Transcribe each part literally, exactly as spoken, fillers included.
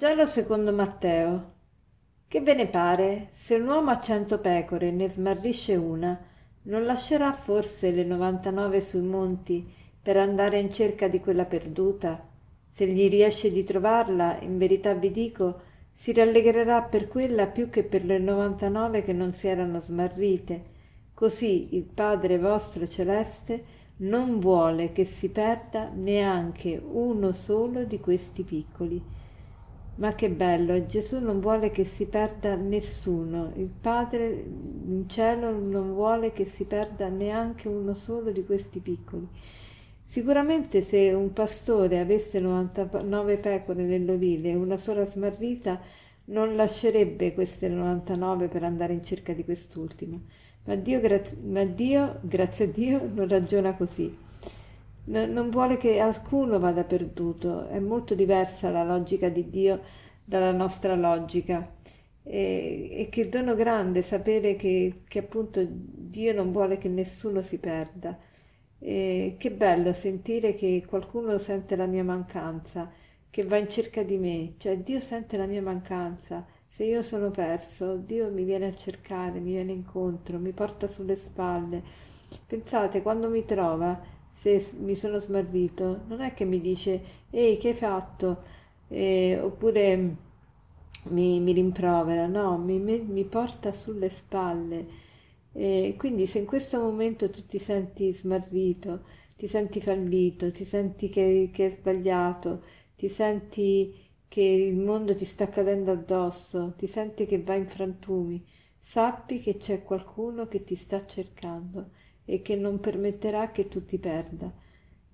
Giallo secondo Matteo. Che ve ne pare? Se un uomo ha cento pecore e ne smarrisce una, non lascerà forse le novantanove sui monti per andare in cerca di quella perduta? Se gli riesce di trovarla, in verità vi dico, si rallegrerà per quella più che per le novantanove che non si erano smarrite. Così il Padre vostro celeste non vuole che si perda neanche uno solo di questi piccoli. Ma che bello, Gesù non vuole che si perda nessuno, il Padre in cielo non vuole che si perda neanche uno solo di questi piccoli. Sicuramente se un pastore avesse novantanove pecore nell'ovile e una sola smarrita, non lascerebbe queste novantanove per andare in cerca di quest'ultima. Ma Dio, grazie, ma Dio, grazie a Dio, non ragiona così. No, non vuole che alcuno vada perduto. È molto diversa la logica di Dio dalla nostra logica. E, e che dono grande sapere che, che appunto Dio non vuole che nessuno si perda. E che bello sentire che qualcuno sente la mia mancanza, che va in cerca di me. Cioè Dio sente la mia mancanza. Se io sono perso, Dio mi viene a cercare, mi viene incontro, mi porta sulle spalle. Pensate, quando mi trova, se mi sono smarrito, non è che mi dice «Ehi, che hai fatto?» eh, oppure mi, mi rimprovera, no, mi, mi porta sulle spalle. Eh, quindi se in questo momento tu ti senti smarrito, ti senti fallito, ti senti che, che hai sbagliato, ti senti che il mondo ti sta cadendo addosso, ti senti che vai in frantumi, sappi che c'è qualcuno che ti sta cercando e che non permetterà che tu ti perda.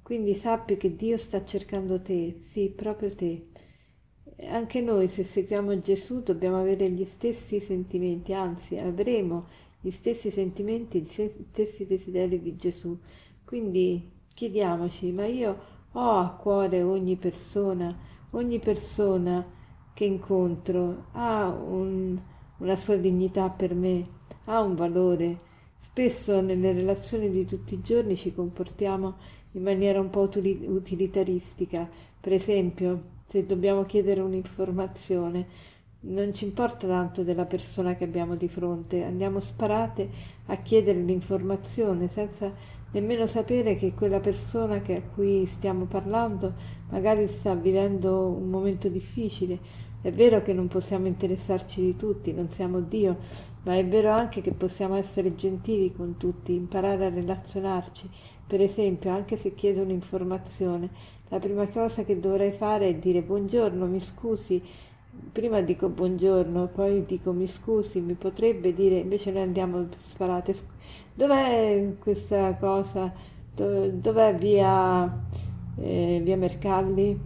Quindi sappi che Dio sta cercando te, sì, proprio te. Anche noi, se seguiamo Gesù, dobbiamo avere gli stessi sentimenti, anzi, avremo gli stessi sentimenti, gli stessi desideri di Gesù. Quindi chiediamoci, ma io ho a cuore ogni persona, Ogni persona che incontro ha un, una sua dignità per me, ha un valore. Spesso nelle relazioni di tutti i giorni ci comportiamo in maniera un po' utilitaristica. Per esempio, se dobbiamo chiedere un'informazione, non ci importa tanto della persona che abbiamo di fronte, andiamo sparate a chiedere l'informazione senza nemmeno sapere che quella persona che a cui stiamo parlando magari sta vivendo un momento difficile. È vero che non possiamo interessarci di tutti, non siamo Dio, ma è vero anche che possiamo essere gentili con tutti, imparare a relazionarci. Per esempio, anche se chiedo un'informazione, la prima cosa che dovrei fare è dire «Buongiorno, mi scusi». Prima dico buongiorno, poi dico mi scusi, mi potrebbe dire, invece noi andiamo sparate. Dov'è questa cosa? Dov'è via, eh, via Mercalli?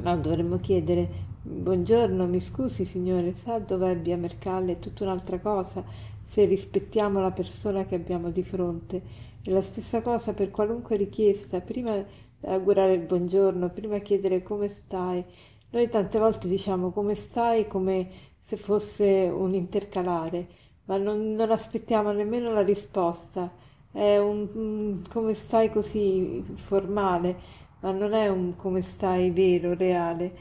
No, dovremmo chiedere buongiorno, mi scusi signore, sa dov'è via Mercalli? È tutta un'altra cosa se rispettiamo la persona che abbiamo di fronte. È la stessa cosa per qualunque richiesta, prima augurare il buongiorno, prima chiedere come stai. Noi tante volte diciamo come stai come se fosse un intercalare, ma non, non aspettiamo nemmeno la risposta. È un come stai così formale, ma non è un come stai vero, reale.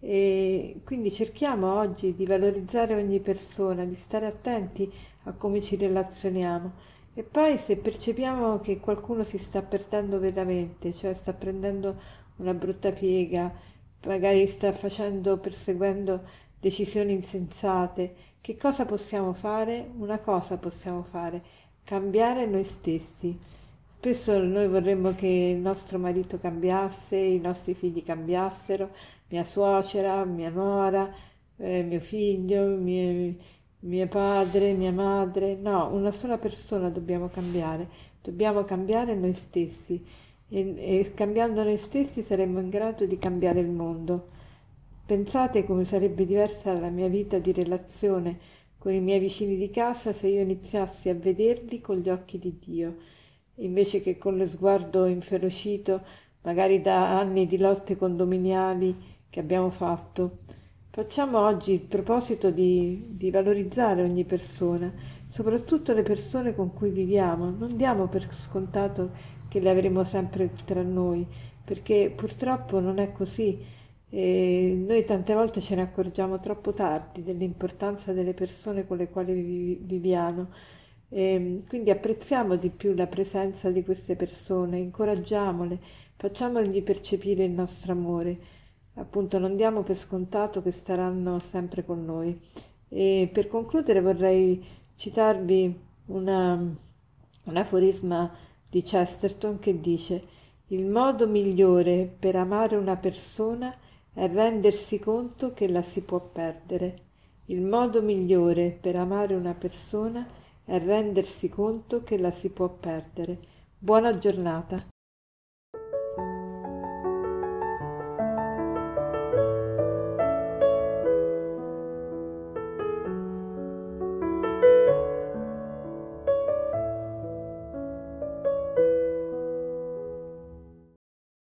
E quindi cerchiamo oggi di valorizzare ogni persona, di stare attenti a come ci relazioniamo. E poi se percepiamo che qualcuno si sta perdendo veramente, cioè sta prendendo una brutta piega, magari sta facendo, perseguendo decisioni insensate, che cosa possiamo fare? Una cosa possiamo fare, cambiare noi stessi. Spesso noi vorremmo che il nostro marito cambiasse, i nostri figli cambiassero, mia suocera, mia nuora, eh, mio figlio, mie, mio padre, mia madre. No, una sola persona dobbiamo cambiare, dobbiamo cambiare noi stessi. E, e cambiando noi stessi saremmo in grado di cambiare il mondo. Pensate come sarebbe diversa la mia vita di relazione con i miei vicini di casa se io iniziassi a vederli con gli occhi di Dio, invece che con lo sguardo inferocito, magari da anni di lotte condominiali che abbiamo fatto. Facciamo oggi il proposito di, di valorizzare ogni persona, soprattutto le persone con cui viviamo. Non diamo per scontato che le avremo sempre tra noi, perché purtroppo non è così. E noi tante volte ce ne accorgiamo troppo tardi dell'importanza delle persone con le quali viviamo, e quindi apprezziamo di più la presenza di queste persone, incoraggiamole, facciamogli percepire il nostro amore, appunto non diamo per scontato che staranno sempre con noi. E per concludere vorrei citarvi una, un aforisma di Chesterton che dice: il modo migliore per amare una persona è rendersi conto che la si può perdere. Il modo migliore per amare una persona è rendersi conto che la si può perdere. Buona giornata.